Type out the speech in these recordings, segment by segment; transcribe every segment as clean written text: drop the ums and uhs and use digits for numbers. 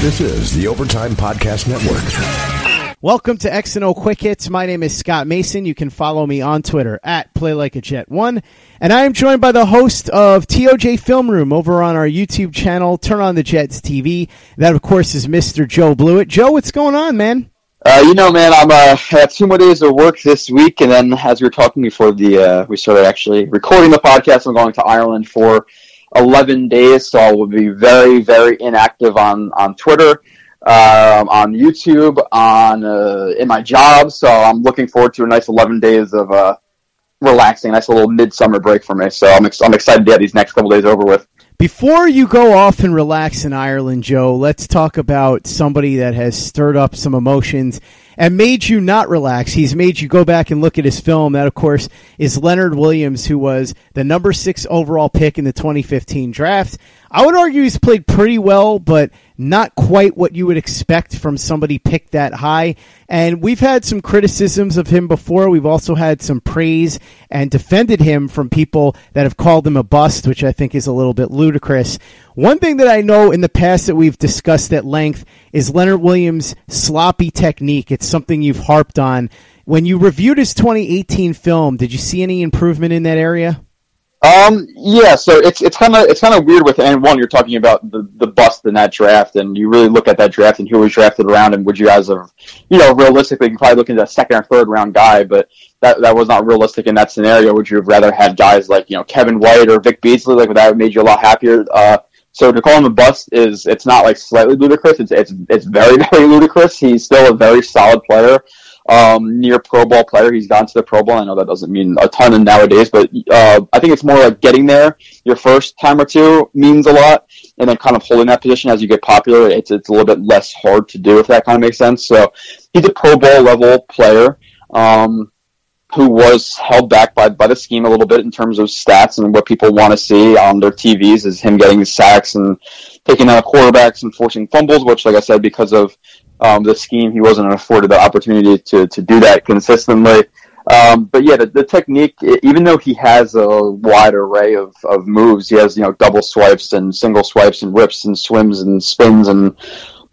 This is the Overtime Podcast Network. Welcome to X&O Quick Hits. My name is Scott Mason. You can follow me on Twitter at PlayLikeAjet1. And I am joined by the host of TOJ Film Room over on our YouTube channel, Turn On The Jets TV. That, of course, is Mr. Joe Blewett. Joe, what's going on, man? Man, I have 2 more days of work this week. And then as we were talking before we started actually recording the podcast, I'm going to Ireland for 11 days, so I will be very, very inactive on Twitter, on YouTube, in my job, so I'm looking forward to a nice 11 days of relaxing, nice little midsummer break for me, so I'm excited to get these next couple days over with. Before you go off and relax in Ireland, Joe, let's talk about somebody that has stirred up some emotions and made you not relax. He's made you go back and look at his film. That, of course, is Leonard Williams, who was the number 6 overall pick in the 2015 draft. I would argue he's played pretty well, but not quite what you would expect from somebody picked that high. And we've had some criticisms of him before. We've also had some praise and defended him from people that have called him a bust, which I think is a little bit loose. Ludicrous. One thing that I know in the past that we've discussed at length is Leonard Williams' sloppy technique. It's something you've harped on. When you reviewed his 2018 film, did you see any improvement in that area? Yeah. So it's kind of weird with and one you're talking about the bust in that draft, and you really look at that draft and who was drafted around, and would you guys have realistically probably looking at a second or third round guy, but that was not realistic in that scenario. Would you have rather had guys like, Kevin White or Vic Beasley? Like, would that have made you a lot happier? So to call him a bust it's not like slightly ludicrous. It's very, very ludicrous. He's still a very solid player, near Pro Bowl player. He's gone to the Pro Bowl. I know that doesn't mean a ton nowadays, but I think it's more like getting there your first time or two means a lot, and then kind of holding that position as you get popular. It's a little bit less hard to do, if that kind of makes sense. So he's a Pro Bowl level player. Who was held back by the scheme a little bit in terms of stats and what people want to see on their TVs is him getting the sacks and taking out quarterbacks and forcing fumbles, which, like I said, because of the scheme, he wasn't afforded the opportunity to do that consistently. But yeah, the technique, even though he has a wide array of moves, he has, double swipes and single swipes and rips and swims and spins and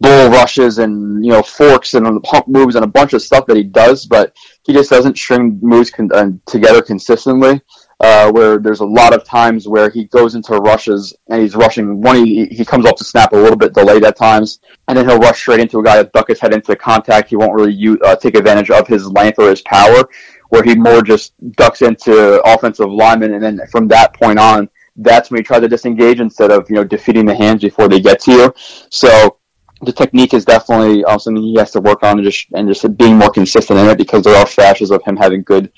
bull rushes and, forks and pump moves and a bunch of stuff that he does, but he just doesn't string moves together consistently, where there's a lot of times where he goes into rushes and he's rushing. One, he comes off the snap a little bit delayed at times, and then he'll rush straight into a guy that buck his head into contact. He won't really take advantage of his length or his power, where he more just ducks into offensive linemen, and then from that point on, that's when he tries to disengage instead of, defeating the hands before they get to you. So the technique is definitely something he has to work on, and just being more consistent in it, because there are flashes of him having good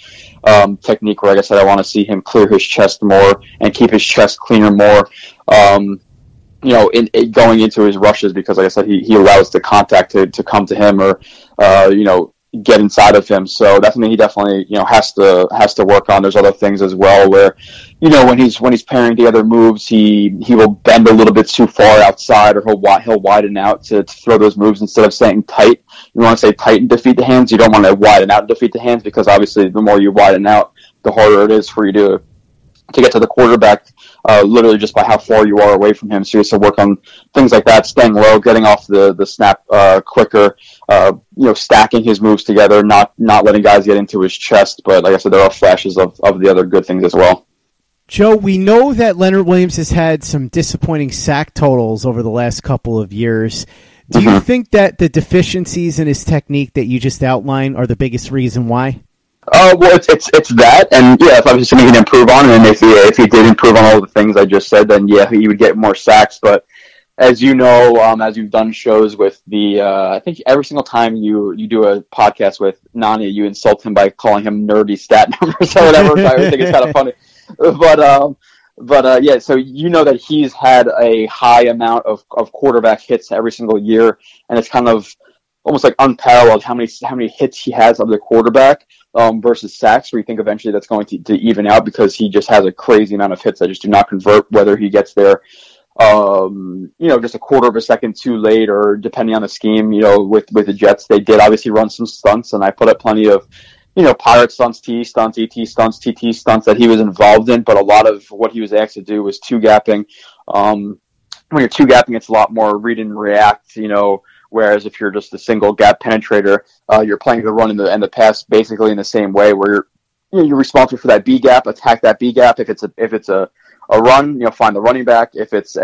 technique where, like I said, I want to see him clear his chest more and keep his chest cleaner more, in going into his rushes, because, like I said, he allows the contact to come to him or, get inside of him. So that's something he definitely, has to work on. There's other things as well where, when he's pairing the other moves, he will bend a little bit too far outside, or he'll widen out to throw those moves instead of saying tight. You want to say tight and defeat the hands. You don't want to widen out and defeat the hands, because obviously the more you widen out, the harder it is for you to get to the quarterback, literally just by how far you are away from him. So you have to work on things like that, staying low, getting off the snap quicker, stacking his moves together, not letting guys get into his chest. But like I said, there are flashes of the other good things as well. Joe, we know that Leonard Williams has had some disappointing sack totals over the last couple of years. Do you think that the deficiencies in his technique that you just outlined are the biggest reason why? Well, it's that, and yeah, if I was something he can improve on, and if he did improve on all the things I just said, then yeah, he would get more sacks. But as you know, as you've done shows with I think every single time you do a podcast with Nani, you insult him by calling him nerdy stat numbers or whatever. So I always think it's kind of funny, but yeah, so that he's had a high amount of quarterback hits every single year, and it's kind of almost like unparalleled how many hits he has of the quarterback. Versus sacks, where you think eventually that's going to even out, because he just has a crazy amount of hits that just do not convert, whether he gets there, just a quarter of a second too late, or depending on the scheme. With the Jets, they did obviously run some stunts, and I put up plenty of, pirate stunts, TE stunts, ET stunts, TT stunts that he was involved in, but a lot of what he was asked to do was two-gapping, when you're two gapping, it's a lot more read and react, you know, whereas if you're just a single gap penetrator, you're playing the run and the pass basically in the same way, where you're responsible for that B gap, attack that B gap. If it's a run, you know, find the running back. If it's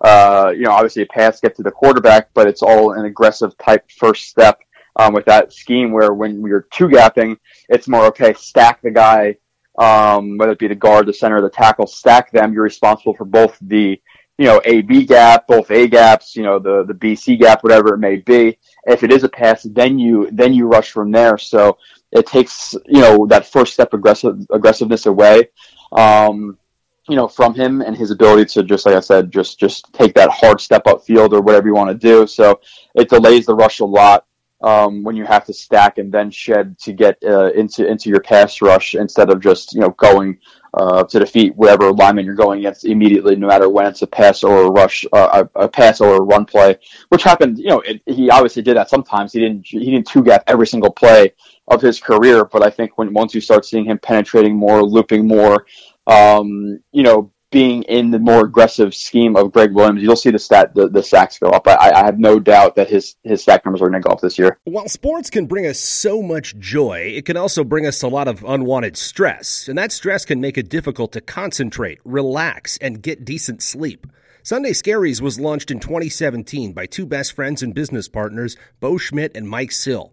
obviously a pass, get to the quarterback, but it's all an aggressive type first step with that scheme, where when you're two gapping, it's more, okay, stack the guy, whether it be the guard, the center, the tackle, stack them. You're responsible for both the, you know, A-B gap, both A gaps, you know, the B-C gap, whatever it may be. If it is a pass, then you rush from there. So it takes, you know, that first step aggressiveness away, you know, from him, and his ability to, just like I said, just take that hard step up field or whatever you want to do. So it delays the rush a lot when you have to stack and then shed to get into your pass rush, instead of just, you know, going to defeat whatever lineman you're going against immediately, no matter when it's a pass or a rush, a pass or a run play, which happened. You know, he obviously did that sometimes. He didn't two gap every single play of his career, but I think once you start seeing him penetrating more, looping more, you know, being in the more aggressive scheme of Gregg Williams, you'll see the sacks go up. I have no doubt that his sack numbers are going to go up this year. While sports can bring us so much joy, it can also bring us a lot of unwanted stress, and that stress can make it difficult to concentrate, relax, and get decent sleep. Sunday Scaries was launched in 2017 by two best friends and business partners, Bo Schmidt and Mike Sill.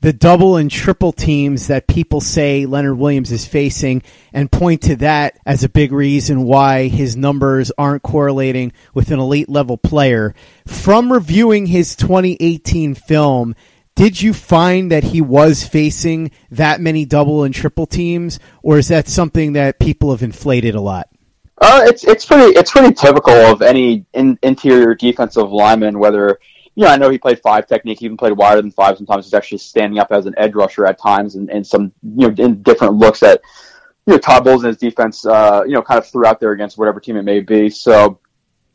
the double and triple teams that people say Leonard Williams is facing, and point to that as a big reason why his numbers aren't correlating with an elite level player. From reviewing his 2018 film, did you find that he was facing that many double and triple teams, or is that something that people have inflated a lot? It's pretty typical of any interior defensive lineman, whether... Yeah, I know he played five technique. He even played wider than five. Sometimes he's actually standing up as an edge rusher at times, and some, you know, in different looks at, you know, Todd Bowles and his defense, you know, kind of threw out there against whatever team it may be. So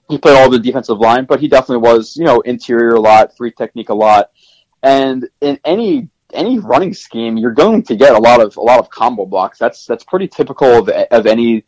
he played all the defensive line, but he definitely was, you know, interior a lot, three technique a lot, and in any running scheme, you're going to get a lot of combo blocks. That's pretty typical of any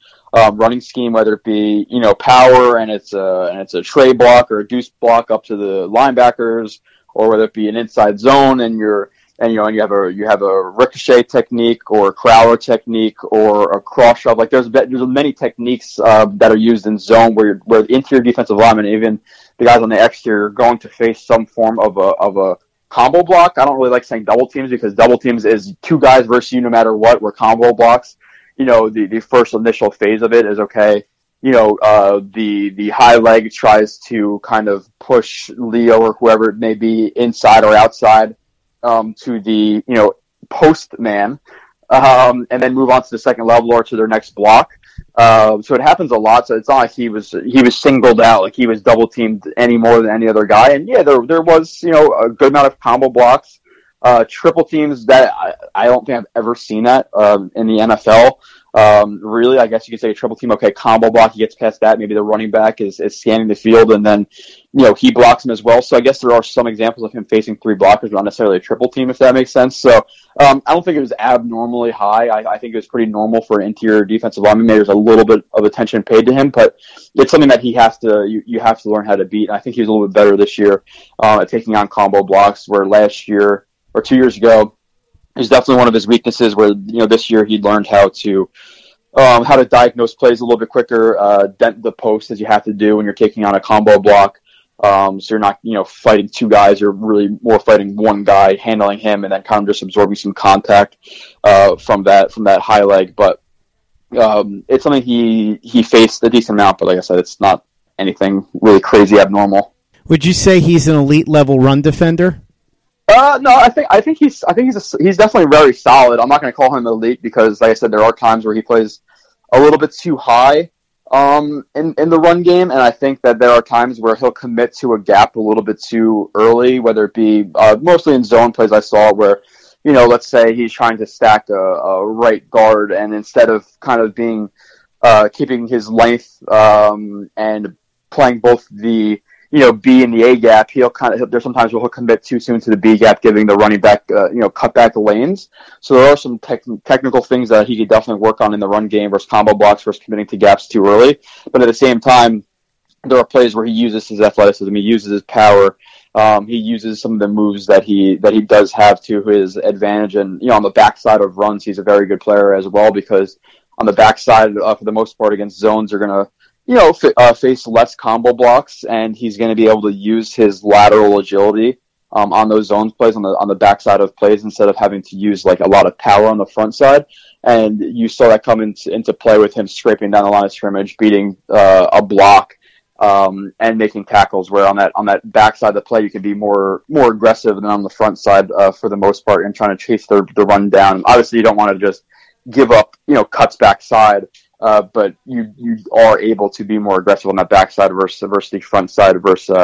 running scheme, whether it be, you know, power and it's a tray block or a deuce block up to the linebackers, or whether it be an inside zone and you have a ricochet technique or a crowler technique or a cross shove. Like there's many techniques that are used in zone where the interior defensive linemen, even the guys on the exterior, are going to face some form of a combo block. I don't really like saying double teams, because double teams is two guys versus you no matter what, where combo blocks, you know, the first initial phase of it is, okay, you know, the high leg tries to kind of push Leo or whoever it may be inside or outside to the, you know, post man, and then move on to the second level or to their next block. So it happens a lot. So it's not like he was singled out, like he was double teamed any more than any other guy. And yeah, there was, you know, a good amount of combo blocks, triple teams that I don't think I've ever seen that in the NFL. Really, I guess you could say a triple team. Okay, combo block. He gets past that. Maybe the running back is scanning the field, and then, you know, he blocks him as well. So I guess there are some examples of him facing three blockers, but not necessarily a triple team, if that makes sense. So I don't think it was abnormally high. I think it was pretty normal for interior defensive lineman. Maybe there's a little bit of attention paid to him, but it's something that you have to learn how to beat. And I think he was a little bit better this year at taking on combo blocks, where last year or 2 years ago, it was definitely one of his weaknesses where, you know, this year he learned how to diagnose plays a little bit quicker, dent the post as you have to do when you're taking on a combo block. So you're not, you know, fighting two guys, you're really more fighting one guy, handling him, and then kind of just absorbing some contact from that high leg. But it's something he faced a decent amount, but like I said, it's not anything really crazy abnormal. Would you say he's an elite level run defender? No, I think he's definitely very solid. I'm not going to call him elite because, like I said, there are times where he plays a little bit too high in the run game, and I think that there are times where he'll commit to a gap a little bit too early, whether it be mostly in zone plays I saw where, you know, let's say he's trying to stack a right guard, and instead of kind of being keeping his length and playing both the, you know, B and the A gap, there's sometimes he'll commit too soon to the B gap, giving the running back, you know, cut back lanes. So there are some technical things that he could definitely work on in the run game versus combo blocks versus committing to gaps too early. But at the same time, there are plays where he uses his athleticism, he uses his power, he uses some of the moves that he does have to his advantage. And, you know, on the backside of runs, he's a very good player as well, because on the backside, for the most part, against zones, you're going to, you know, face less combo blocks, and he's going to be able to use his lateral agility on those zone plays, on the backside of plays, instead of having to use like a lot of power on the front side. And you saw that come into play with him scraping down the line of scrimmage, beating a block, and making tackles. Where on that backside of the play, you can be more aggressive than on the front side for the most part, and trying to chase the run down. Obviously, you don't want to just give up, you know, cuts backside. But you are able to be more aggressive on that backside versus the front side versus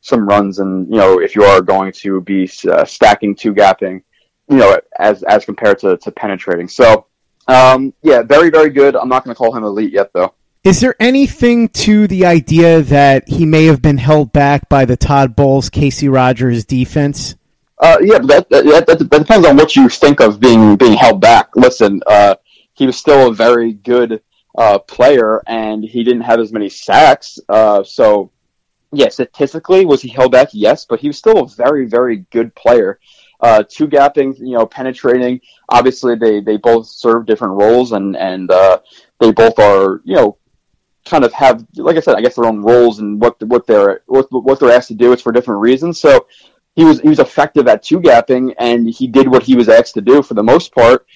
some runs. And, you know, if you are going to be stacking two-gapping, you know, as compared to penetrating. So, yeah, very, very good. I'm not going to call him elite yet, though. Is there anything to the idea that he may have been held back by the Todd Bowles, Casey Rogers defense? Yeah, that depends on what you think of being held back. Listen, he was still a very good player, and he didn't have as many sacks. So, yeah, statistically, was he held back? Yes, but he was still a very, very good player. Two-gapping, you know, penetrating. Obviously, they both serve different roles, and they both are, you know, kind of have, like I said, I guess their own roles and what they're asked to do. It's for different reasons. So he was effective at two-gapping, and he did what he was asked to do for the most part.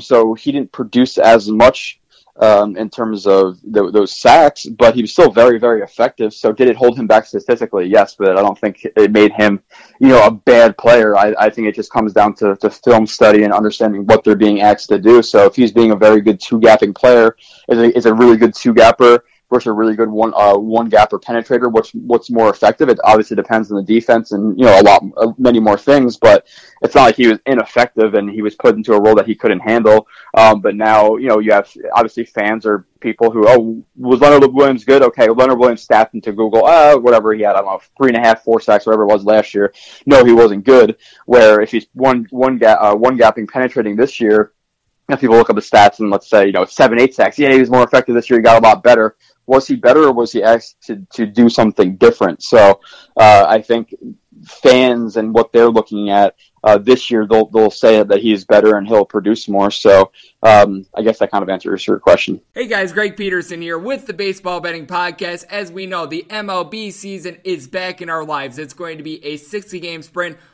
So he didn't produce as much in terms of those sacks, but he was still very, very effective. So did it hold him back statistically? Yes, but I don't think it made him, you know, a bad player. I think it just comes down to film study and understanding what they're being asked to do. So if he's being a very good two-gapping player, is a really good two-gapper versus a really good one-gapper penetrator, what's more effective? It obviously depends on the defense and, you know, many more things, but it's not like he was ineffective and he was put into a role that he couldn't handle. But now, you know, you have, obviously, fans or people who, was Leonard Williams good? Okay, Leonard Williams staffed into Google, whatever he had, I don't know, 3.5, 4 sacks, whatever it was last year. No, he wasn't good. Where if he's one-gapping penetrating this year, if people look up the stats and, let's say, you know, 7, 8 sacks, yeah, he was more effective this year, he got a lot better. Was he better, or was he asked to do something different? So I think fans and what they're looking at this year, they'll say that he's better and he'll produce more. So I guess that kind of answers your question. Hey guys, Greg Peterson here with the Baseball Betting Podcast. As we know, the MLB season is back in our lives. It's going to be a 60-game sprint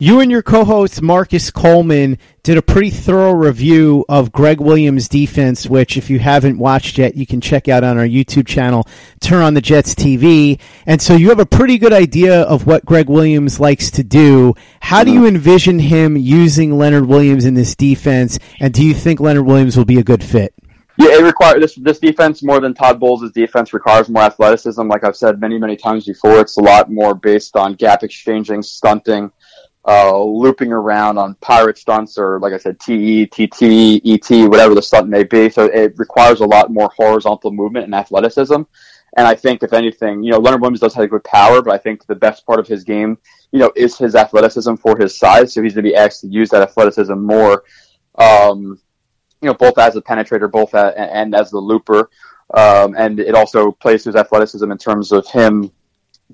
You and your co-host Marcus Coleman did a pretty thorough review of Gregg Williams' defense, which if you haven't watched yet, you can check out on our YouTube channel, Turn On The Jets TV. And so you have a pretty good idea of what Gregg Williams likes to do. How do you envision him using Leonard Williams in this defense, and do you think Leonard Williams will be a good fit? Yeah, it requires this defense more than Todd Bowles' defense requires more athleticism. Like I've said many, many times before, it's a lot more based on gap exchanging, stunting, looping around on pirate stunts, or like I said, TE, TT, ET, whatever the stunt may be. So it requires a lot more horizontal movement and athleticism. And I think, if anything, Leonard Williams does have good power, but I think the best part of his game, is his athleticism for his size. So he's going to be asked to use that athleticism more, both as a penetrator, and as the looper. And it also plays to his athleticism in terms of him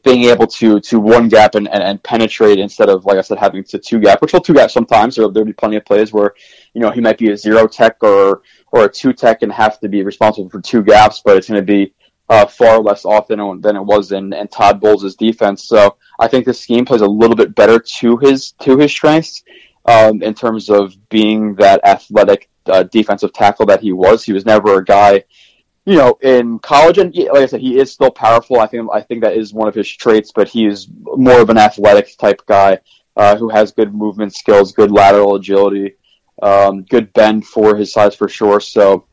being able to one gap and penetrate, instead of, like I said, having to two gap, which will two gap sometimes. So there'll be plenty of plays where, he might be a zero tech or a two tech and have to be responsible for two gaps, but it's going to be far less often than it was in Todd Bowles' defense. So I think this scheme plays a little bit better to his strengths, in terms of being that athletic defensive tackle that he was. He was never a guy, in college, and like I said, he is still powerful. I think that is one of his traits, but he is more of an athletic type guy who has good movement skills, good lateral agility, good bend for his size for sure. So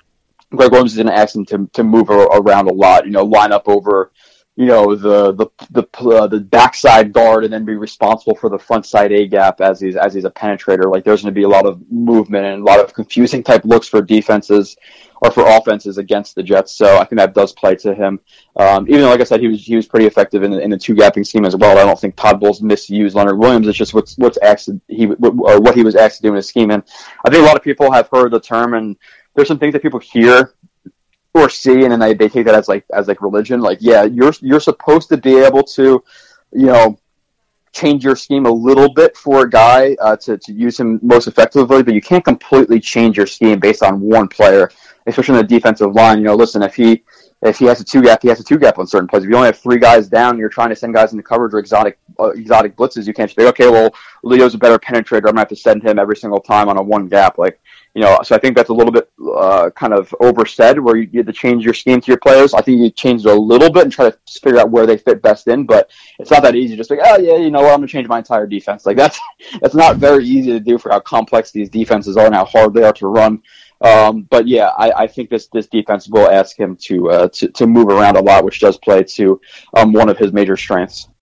Gregg Williams is going to ask him to move around a lot. Line up over the backside guard, and then be responsible for the front side A gap as he's a penetrator. Like, there's going to be a lot of movement and a lot of confusing type looks for defenses or for offenses against the Jets. So I think that does play to him. Even though, like I said, he was pretty effective in the two gapping scheme as well. I don't think Todd Bowles misused Leonard Williams. It's just what he was asked to do in his scheme. And I think a lot of people have heard the term, and there's some things that people hear or see, and then they take that as religion. Like, yeah, you're supposed to be able to, change your scheme a little bit for a guy to use him most effectively, but you can't completely change your scheme based on one player, especially on the defensive line. Listen, if he has a two gap, he has a two gap on certain plays. If you only have three guys down, you're trying to send guys into coverage or exotic blitzes. You can't say, okay, well, Leo's a better penetrator, I'm gonna have to send him every single time on a one gap. Like, so I think that's a little bit kind of oversaid, where you have to change your scheme to your players. I think you change it a little bit and try to figure out where they fit best in, but it's not that easy. Just like, oh, yeah, I'm going to change my entire defense. Like, that's not very easy to do for how complex these defenses are and how hard they are to run. But, yeah, I think this defense will ask him to move around a lot, which does play to one of his major strengths.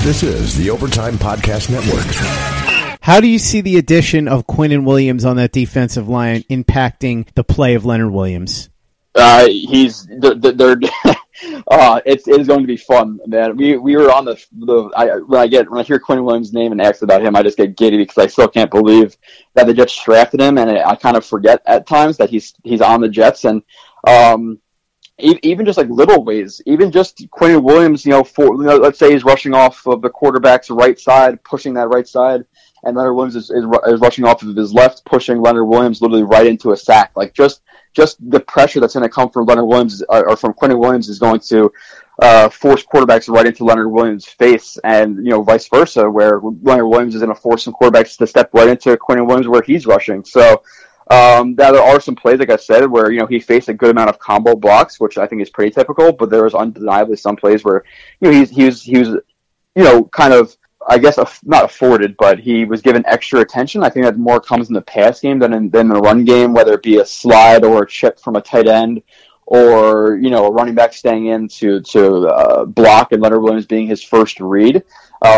This is the Overtime Podcast Network. How do you see the addition of Quinnen Williams on that defensive line impacting the play of Leonard Williams? It is going to be fun, man. We were on when I hear Quinnen Williams' name and asked about him, I just get giddy, because I still can't believe that the Jets drafted him, and I kind of forget at times that he's on the Jets. And even just like little ways, even just Quinnen Williams, let's say he's rushing off of the quarterback's right side, pushing that right side, and Leonard Williams is rushing off of his left, pushing Leonard Williams literally right into a sack. Like, just the pressure that's going to come from Leonard Williams or from Quinnen Williams is going to force quarterbacks right into Leonard Williams' face, and vice versa, where Leonard Williams is going to force some quarterbacks to step right into Quinnen Williams where he's rushing. So. There are some plays, like I said, where he faced a good amount of combo blocks, which I think is pretty typical. But there was undeniably some plays where he was kind of, I guess, not afforded, but he was given extra attention. I think that more comes in the pass game than the run game, whether it be a slide or a chip from a tight end, or a running back staying in to block, and Leonard Williams being his first read.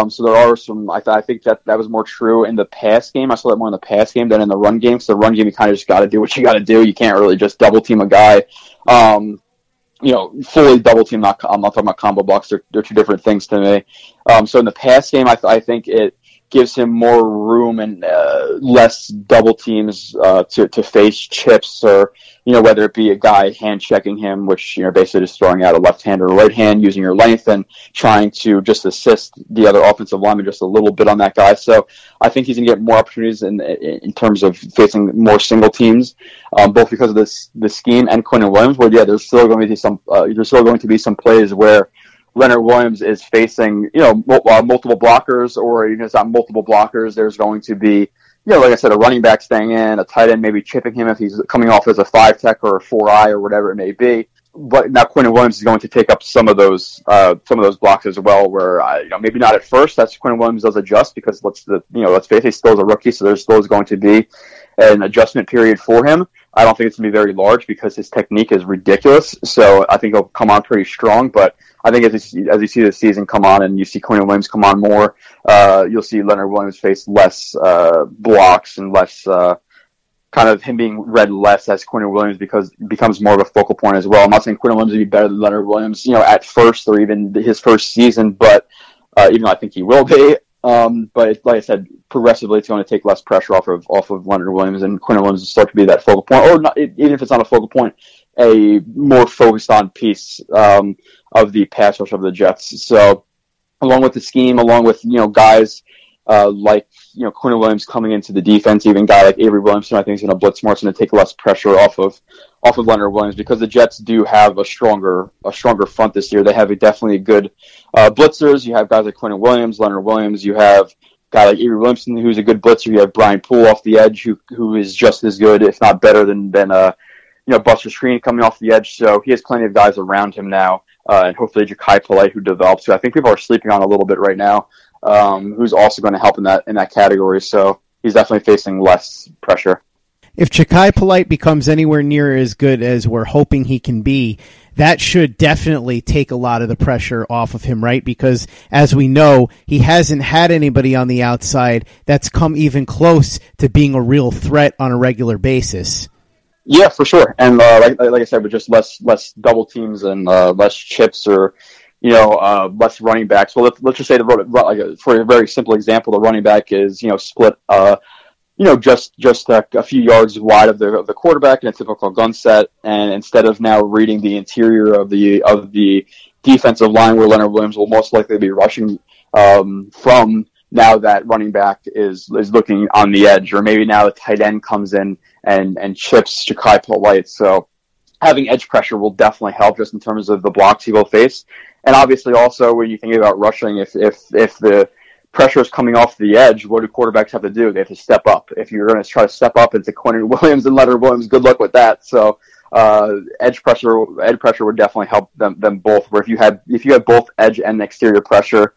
So there are some. I think that was more true in the pass game. I saw that more in the pass game than in the run game. So the run game, you kind of just got to do what you got to do. You can't really just double team a guy. Fully double team. I'm not talking about combo blocks. They're two different things to me. So in the pass game, I think it gives him more room and less double teams to face chips, or whether it be a guy hand checking him, which basically just throwing out a left hand or a right hand, using your length and trying to just assist the other offensive lineman just a little bit on that guy. So I think he's going to get more opportunities in terms of facing more single teams, both because of the scheme and Quinnen Williams. Where there's still going to be some plays where Leonard Williams is facing, you know, multiple blockers, or even if it's not multiple blockers, there's going to be, you know, like I said, a running back staying in, a tight end maybe chipping him if he's coming off as a 5-tech or a 4-eye or whatever it may be. But now Quinnen Williams is going to take up some of those blocks as well. Where you know, maybe not at first. That's Quinnen Williams does adjust, because let's face it, he's still a rookie, so there's still going to be an adjustment period for him. I don't think it's going to be very large because his technique is ridiculous. So I think he'll come on pretty strong. But I think as you see the season come on and you see Quinnen Williams come on more, you'll see Leonard Williams face less blocks and less. Kind of him being read less as Quinnen Williams because becomes more of a focal point as well. I'm not saying Quinnen Williams would be better than Leonard Williams, you know, at first or even his first season, but even though I think he will be. But like I said, progressively it's going to take less pressure off of Leonard Williams, and Quinnen Williams will start to be that focal point, or not, even if it's not a focal point, a more focused on piece of the pass rush of the Jets. So along with the scheme, along with, you know, guys like, you know, Quinnen Williams coming into the defense, even a guy like Avery Williamson, I think is going to blitz more. It's going to take less pressure off of Leonard Williams because the Jets do have a stronger front this year. They have definitely good blitzers. You have guys like Quinnen Williams, Leonard Williams. You have a guy like Avery Williamson, who's a good blitzer. You have Brian Poole off the edge, who is just as good, if not better, than you know, Buster Screen coming off the edge. So he has plenty of guys around him now, and hopefully Jachai Polite, who develops, who I think people are sleeping on a little bit right now. Who's also going to help in that category. So he's definitely facing less pressure. If Jachai Polite becomes anywhere near as good as we're hoping he can be, that should definitely take a lot of the pressure off of him, right? Because as we know, he hasn't had anybody on the outside that's come even close to being a real threat on a regular basis. Yeah, for sure. And like I said, with just less double teams and less chips or, you know, less running backs. Well, let's just say for a very simple example, the running back is, you know, split, you know, just a few yards wide of the quarterback in a typical gun set. And instead of now reading the interior of the defensive line where Leonard Williams will most likely be rushing from, now that running back is looking on the edge, or maybe now the tight end comes in and chips Jachai Polite. So having edge pressure will definitely help just in terms of the blocks he will face. And obviously also when you think about rushing, if the pressure is coming off the edge, what do quarterbacks have to do? They have to step up. If you're going to try to step up into Quinnen Williams and Leonard Williams, good luck with that. So edge pressure would definitely help them both, where if you have both edge and exterior pressure,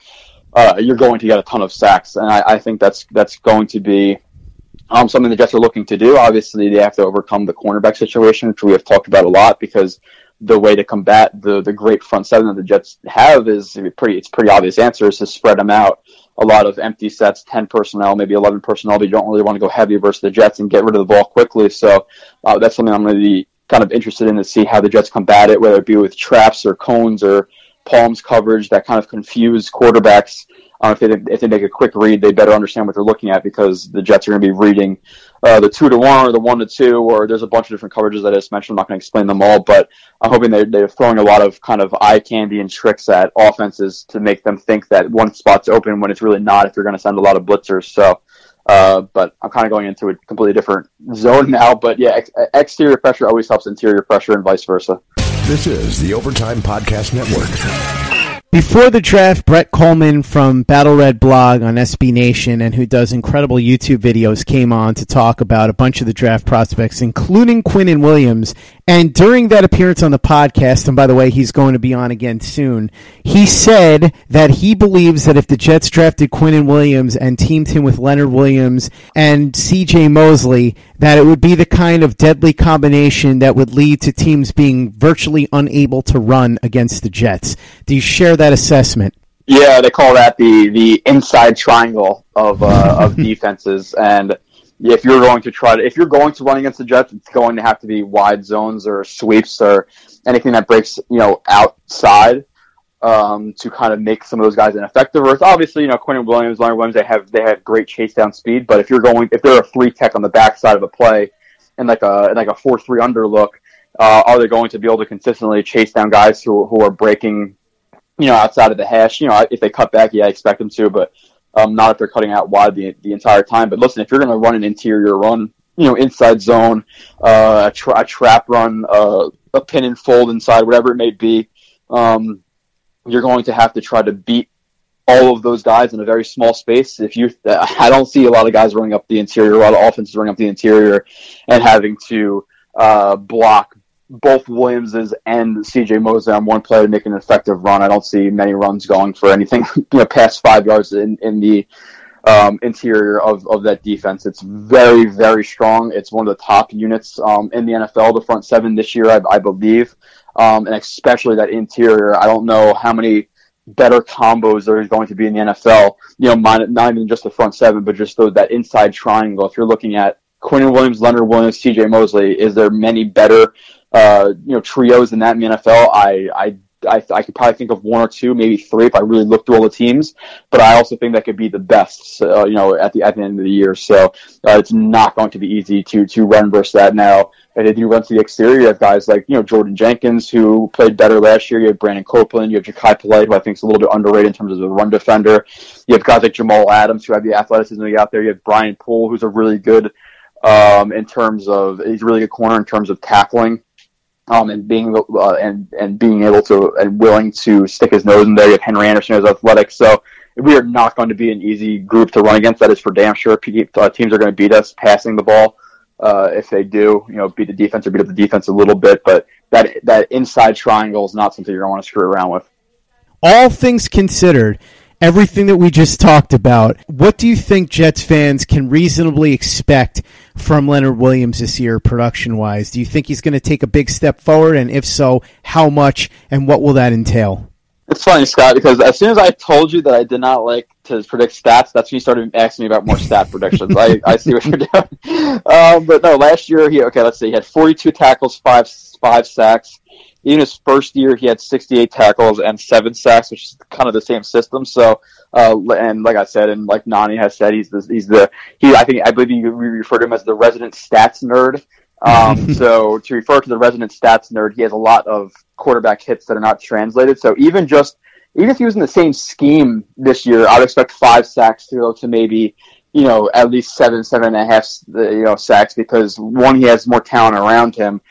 you're going to get a ton of sacks. And I think that's going to be something the Jets are looking to do. Obviously, they have to overcome the cornerback situation, which we have talked about a lot, because the way to combat the great front seven that the Jets have is pretty obvious answer, is to spread them out. A lot of empty sets, 10 personnel, maybe 11 personnel, but you don't really want to go heavy versus the Jets and get rid of the ball quickly. So that's something I'm going to be kind of interested in, to see how the Jets combat it, whether it be with traps or cones or palms coverage that kind of confuse quarterbacks. If they make a quick read, they better understand what they're looking at, because the Jets are going to be reading the 2-to-1 or the 1-to-2, or there's a bunch of different coverages that I just mentioned. I'm not going to explain them all, but I'm hoping they're throwing a lot of kind of eye candy and tricks at offenses to make them think that one spot's open when it's really not, if you're going to send a lot of blitzers. So, but I'm kind of going into a completely different zone now. But yeah, exterior pressure always helps interior pressure, and vice versa. This is the Overtime Podcast Network. Before the draft, Brett Coleman from Battle Red Blog on SB Nation, and who does incredible YouTube videos, came on to talk about a bunch of the draft prospects, including Quinnen Williams. And during that appearance on the podcast, and by the way, he's going to be on again soon, he said that he believes that if the Jets drafted Quinnen Williams and teamed him with Leonard Williams and C.J. Mosley, that it would be the kind of deadly combination that would lead to teams being virtually unable to run against the Jets. Do you share that assessment? Yeah, they call that the inside triangle of defenses, and if you're going to if you're going to run against the Jets, it's going to have to be wide zones or sweeps or anything that breaks, you know, outside to kind of make some of those guys ineffective. Or obviously, you know, Quinnen Williams, Leonard Williams, they have great chase down speed. But if they're a 3-tech on the backside of a play and like a 4-3 under look, are they going to be able to consistently chase down guys who are breaking, you know, outside of the hash? You know, if they cut back, yeah, I expect them to, but not if they're cutting out wide the entire time. But listen, if you're going to run an interior run, you know, inside zone, a trap run, a pin and fold inside, whatever it may be, you're going to have to try to beat all of those guys in a very small space. If you, I don't see a lot of guys running up the interior, a lot of offenses running up the interior and having to block both Williamses and C.J. Mosley on one player to make an effective run. I don't see many runs going for anything past 5 yards in the interior of that defense. It's very, very strong. It's one of the top units in the NFL, the front seven this year, I believe, and especially that interior. I don't know how many better combos there's going to be in the NFL, not even just the front seven, but just that inside triangle. If you're looking at Quinnen Williams, Leonard Williams, C.J. Mosley, is there many better trios in that in the NFL? I could probably think of one or two, maybe three, if I really looked through all the teams. But I also think that could be the best, at the end of the year. So it's not going to be easy to run versus that now. And if you run to the exterior, you have guys like Jordan Jenkins, who played better last year. You have Brandon Copeland. You have Jachai Polite, who I think is a little bit underrated in terms of a run defender. You have guys like Jamal Adams, who have the athleticism out there. You have Brian Poole, who's a really good he's a really good corner in terms of tackling. And being and being able to and willing to stick his nose in there. You have Henry Anderson who's athletic. So we are not going to be an easy group to run against. That is for damn sure. Teams are going to beat us passing the ball. If they do, beat the defense or beat up the defense a little bit. But that inside triangle is not something you're going to want to screw around with. All things considered, everything that we just talked about, what do you think Jets fans can reasonably expect from Leonard Williams this year production-wise? Do you think he's going to take a big step forward? And if so, how much and what will that entail? It's funny, Scott, because as soon as I told you that I did not like to predict stats, that's when you started asking me about more stat predictions. I see what you're doing. But no, last year, he had 42 tackles, five sacks. In his first year, he had 68 tackles and 7 sacks, which is kind of the same system. So, and like I said, and like Nani has said, I believe you refer to him as the resident stats nerd. So to refer to the resident stats nerd, he has a lot of quarterback hits that are not translated. So even if he was in the same scheme this year, I would expect 5 sacks to go to maybe, at least 7.5, sacks, because one, he has more talent around him.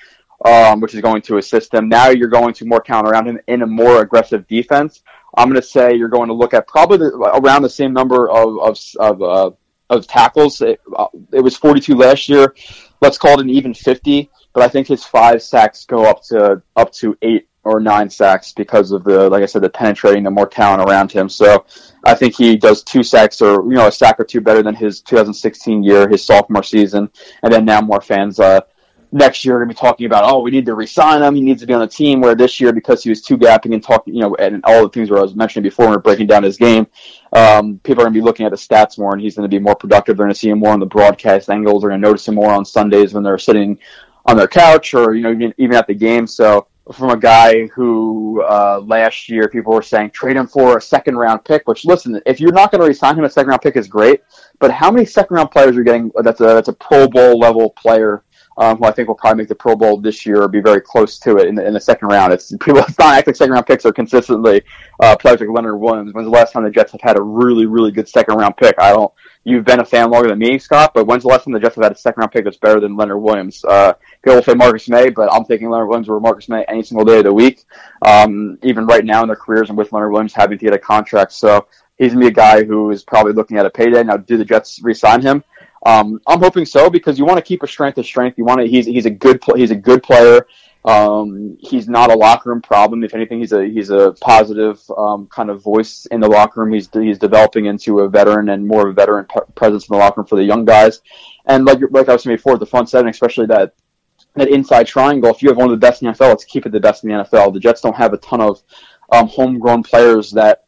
Which is going to assist him. Now you're going to more count around him in a more aggressive defense. I'm going to say you're going to look at probably around the same number of tackles. It was 42 last year. Let's call it an even 50. But I think his 5 sacks go up to 8 or 9 sacks because of the penetrating, the more talent around him. So I think he does 2 sacks or a sack or two better than his 2016 year, his sophomore season, and then now more fans. Next year, we're going to be talking about, we need to re-sign him. He needs to be on the team, where this year, because he was two gapping and talking, and all the things where I was mentioning before when we were breaking down his game, people are going to be looking at the stats more, and he's going to be more productive. They're going to see him more on the broadcast angles. They're going to notice him more on Sundays when they're sitting on their couch or, even at the game. So from a guy who last year people were saying trade him for a second-round pick, which, listen, if you're not going to re-sign him, a second-round pick is great, but how many second-round players are getting that's a Pro Bowl-level player who I think will probably make the Pro Bowl this year or be very close to it in the second round. It's not actually second-round picks are consistently players like Leonard Williams. When's the last time the Jets have had a really, really good second-round pick? You've been a fan longer than me, Scott, but when's the last time the Jets have had a second-round pick that's better than Leonard Williams? People will say Marcus Maye, but I'm thinking Leonard Williams over Marcus Maye any single day of the week, even right now in their careers and with Leonard Williams having to get a contract. So he's going to be a guy who is probably looking at a payday. Now, do the Jets re-sign him? I'm hoping so, because you want to keep a strength of strength. He's a good player. He's not a locker room problem. If anything, he's a positive kind of voice in the locker room. He's developing into a veteran and more of a veteran presence in the locker room for the young guys. And like I was saying before, the front seven, especially that inside triangle. If you have one of the best in the NFL, let's keep it the best in the NFL. The Jets don't have a ton of homegrown players that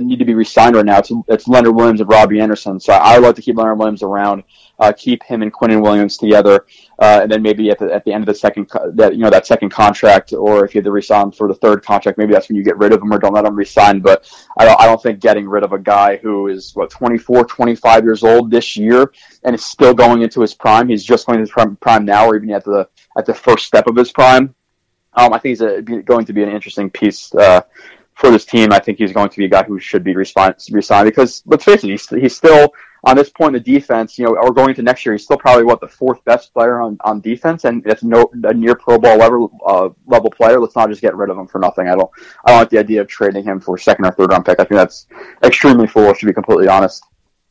need to be re-signed right now. It's Leonard Williams and Robbie Anderson. So I would like to keep Leonard Williams around, keep him and Quinnen Williams together, and then maybe at the end of the second that second contract, or if you had to re-sign him for the third contract, maybe that's when you get rid of him or don't let him re-sign. But I don't think getting rid of a guy who is 24, 25 years old this year and is still going into his prime. He's just going into his prime now, or even at the first step of his prime. I think he's going to be an interesting piece for this team. I think he's going to be a guy who should be re-signed because, let's face it, he's still on this point of defense, you know, or going into next year, he's still probably, what, the fourth best player on defense, and it's a near Pro Bowl level player. Let's not just get rid of him for nothing. I don't like the idea of trading him for a second or third round pick. I think that's extremely foolish, to be completely honest.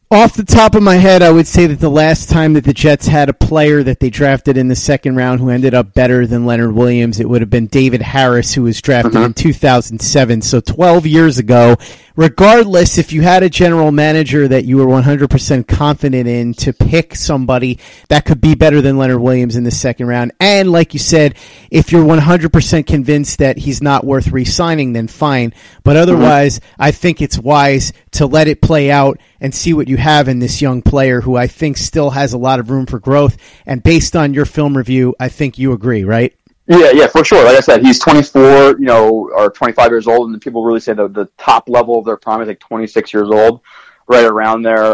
Off the top of my head, I would say that the last time that the Jets had a player that they drafted in the second round who ended up better than Leonard Williams, it would have been David Harris, who was drafted in 2007, so 12 years ago. Regardless, if you had a general manager that you were 100% confident in to pick somebody that could be better than Leonard Williams in the second round, and like you said, if you're 100% convinced that he's not worth re-signing, then fine. But otherwise, I think it's wise to let it play out and see what you have in this young player who I think still has a lot of room for growth. And based on your film review, I think you agree, right? Yeah, for sure. Like I said, he's 24, you know, or 25 years old, and people really say the top level of their prime is like 26 years old, right around there.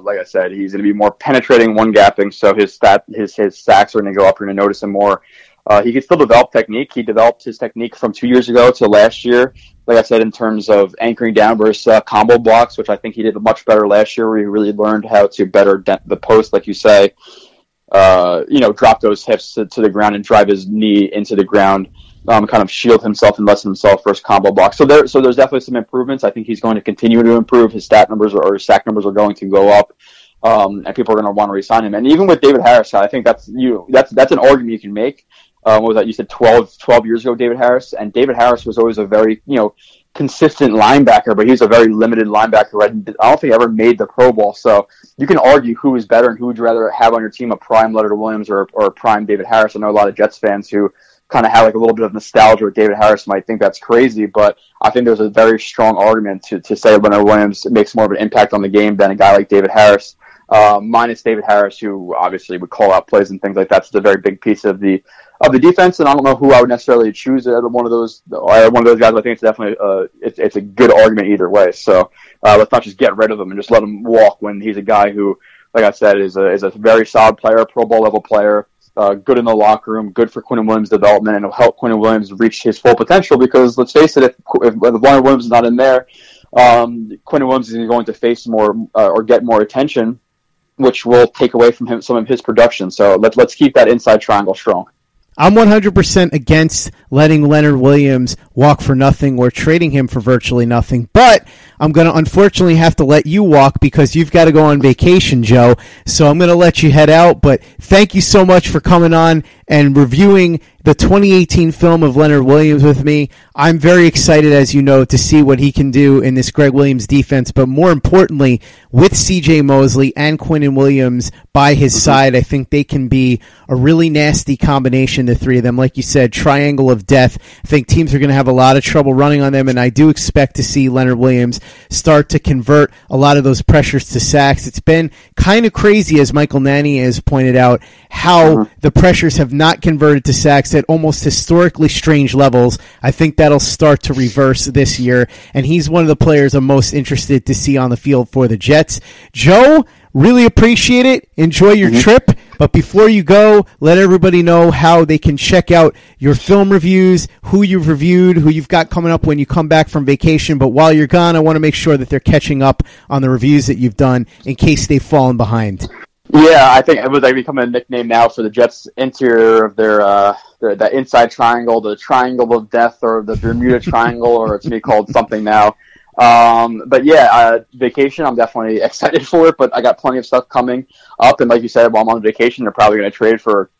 Like I said, he's going to be more penetrating, one-gapping, so his sacks are going to go up. You're going to notice him more. He can still develop technique. He developed his technique from 2 years ago to last year. Like I said, in terms of anchoring down versus combo blocks, which I think he did much better last year, where he really learned how to better dent the post, like you say. You know, drop those hips to the ground and drive his knee into the ground, kind of shield himself and lessen himself versus combo blocks. So there's definitely some improvements. I think he's going to continue to improve. His stat numbers or his sack numbers are going to go up, and people are going to want to re-sign him. And even with David Harris, I think that's an argument you can make. What was that? You said 12 years ago, David Harris. And David Harris was always a very, you know, consistent linebacker, but he was a very limited linebacker. I don't think he ever made the Pro Bowl. So you can argue who is better and who would you rather have on your team, a prime Leonard Williams or a prime David Harris. I know a lot of Jets fans who kind of have like a little bit of nostalgia with David Harris might think that's crazy, but I think there's a very strong argument to say Leonard Williams makes more of an impact on the game than a guy like David Harris. Minus David Harris, who obviously would call out plays and things like that. It's a very big piece of the defense, and I don't know who I would necessarily choose out of one of those guys. But I think it's definitely it's a good argument either way. So let's not just get rid of him and just let him walk when he's a guy who, like I said, is a very solid player, Pro Bowl level player, good in the locker room, good for Quinnen Williams' development, and it'll help Quinnen Williams reach his full potential. Because let's face it, if Leonard Williams is not in there, Quinnen Williams is going to face more or get more attention, which will take away from him some of his production. So let's keep that inside triangle strong. I'm 100% against letting Leonard Williams walk for nothing or trading him for virtually nothing, but I'm going to unfortunately have to let you walk because you've got to go on vacation, Joe. So I'm going to let you head out, but thank you so much for coming on and reviewing the 2018 film of Leonard Williams with me. I'm very excited, as you know, to see what he can do in this Gregg Williams defense, but more importantly, with C.J. Mosley and Quinnen Williams by his side, I think they can be a really nasty combination, the three of them. Like you said, triangle of death. I think teams are going to have a lot of trouble running on them, and I do expect to see Leonard Williams start to convert a lot of those pressures to sacks. It's been kind of crazy, as Michael Nani has pointed out, how the pressures have not converted to sacks at almost historically strange levels. I think that'll start to reverse this year, and he's one of the players I'm most interested to see on the field for the Jets. Joe, really appreciate it. Enjoy your trip. But before you go, let everybody know how they can check out your film reviews, who you've reviewed, who you've got coming up when you come back from vacation. But while you're gone, I want to make sure that they're catching up on the reviews that you've done in case they've fallen behind. Yeah, I think it was like becoming a nickname now for the Jets' interior of their that inside triangle, the triangle of death, or the Bermuda Triangle, or it's going to be called something now. But yeah, vacation, I'm definitely excited for it, but I got plenty of stuff coming up. And like you said, while I'm on vacation, they're probably going to trade for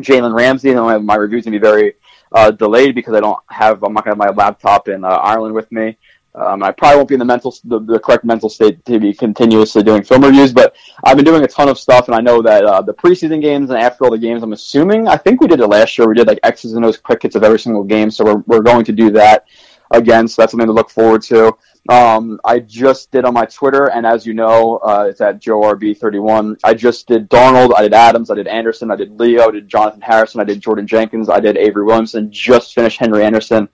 Jalen Ramsey, and my review's going to be very delayed because I'm not going to have my laptop in Ireland with me. I probably won't be in the correct mental state to be continuously doing film reviews, but I've been doing a ton of stuff, and I know that the preseason games and after all the games, I'm assuming, I think we did it last year, we did like X's and O's quick hits of every single game, so we're going to do that again, so that's something to look forward to. I just did on my Twitter, and as you know, it's at JoeRB31. I just did Darnold, I did Adams, I did Anderson, I did Leo, I did Jonathan Harrison, I did Jordan Jenkins, I did Avery Williamson, just finished Henry Anderson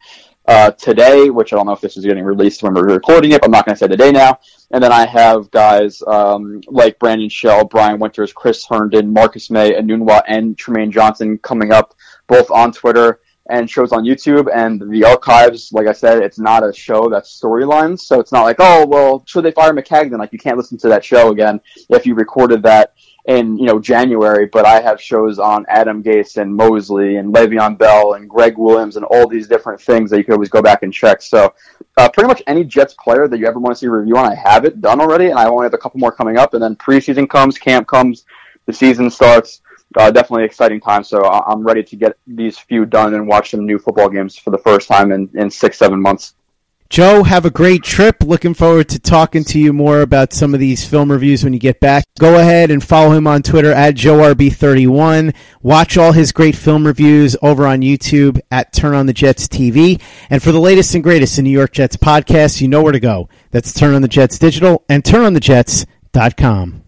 today, which I don't know if this is getting released when we're recording it, but I'm not going to say today now. And then I have guys like Brandon Shell, Brian Winters, Chris Herndon, Marcus Maye, Anunwa, and Tremaine Johnson coming up both on Twitter and shows on YouTube and the archives. Like I said, it's not a show that's storylines, so it's not like, oh, well, should they fire McCagden? Like, you can't listen to that show again if you recorded that in, you know, January. But I have shows on Adam Gase and Mosley and Le'Veon Bell and Gregg Williams and all these different things that you could always go back and check. So pretty much any Jets player that you ever want to see a review on, I have it done already, and I only have a couple more coming up. And then preseason comes, camp comes, the season starts. Definitely exciting time, so I'm ready to get these few done and watch some new football games for the first time in 6-7 months. Joe, have a great trip. Looking forward to talking to you more about some of these film reviews when you get back. Go ahead and follow him on Twitter at JoeRB31. Watch all his great film reviews over on YouTube at Turn On The Jets TV. And for the latest and greatest in New York Jets podcasts, you know where to go. That's Turn On The Jets Digital and TurnOnTheJets.com.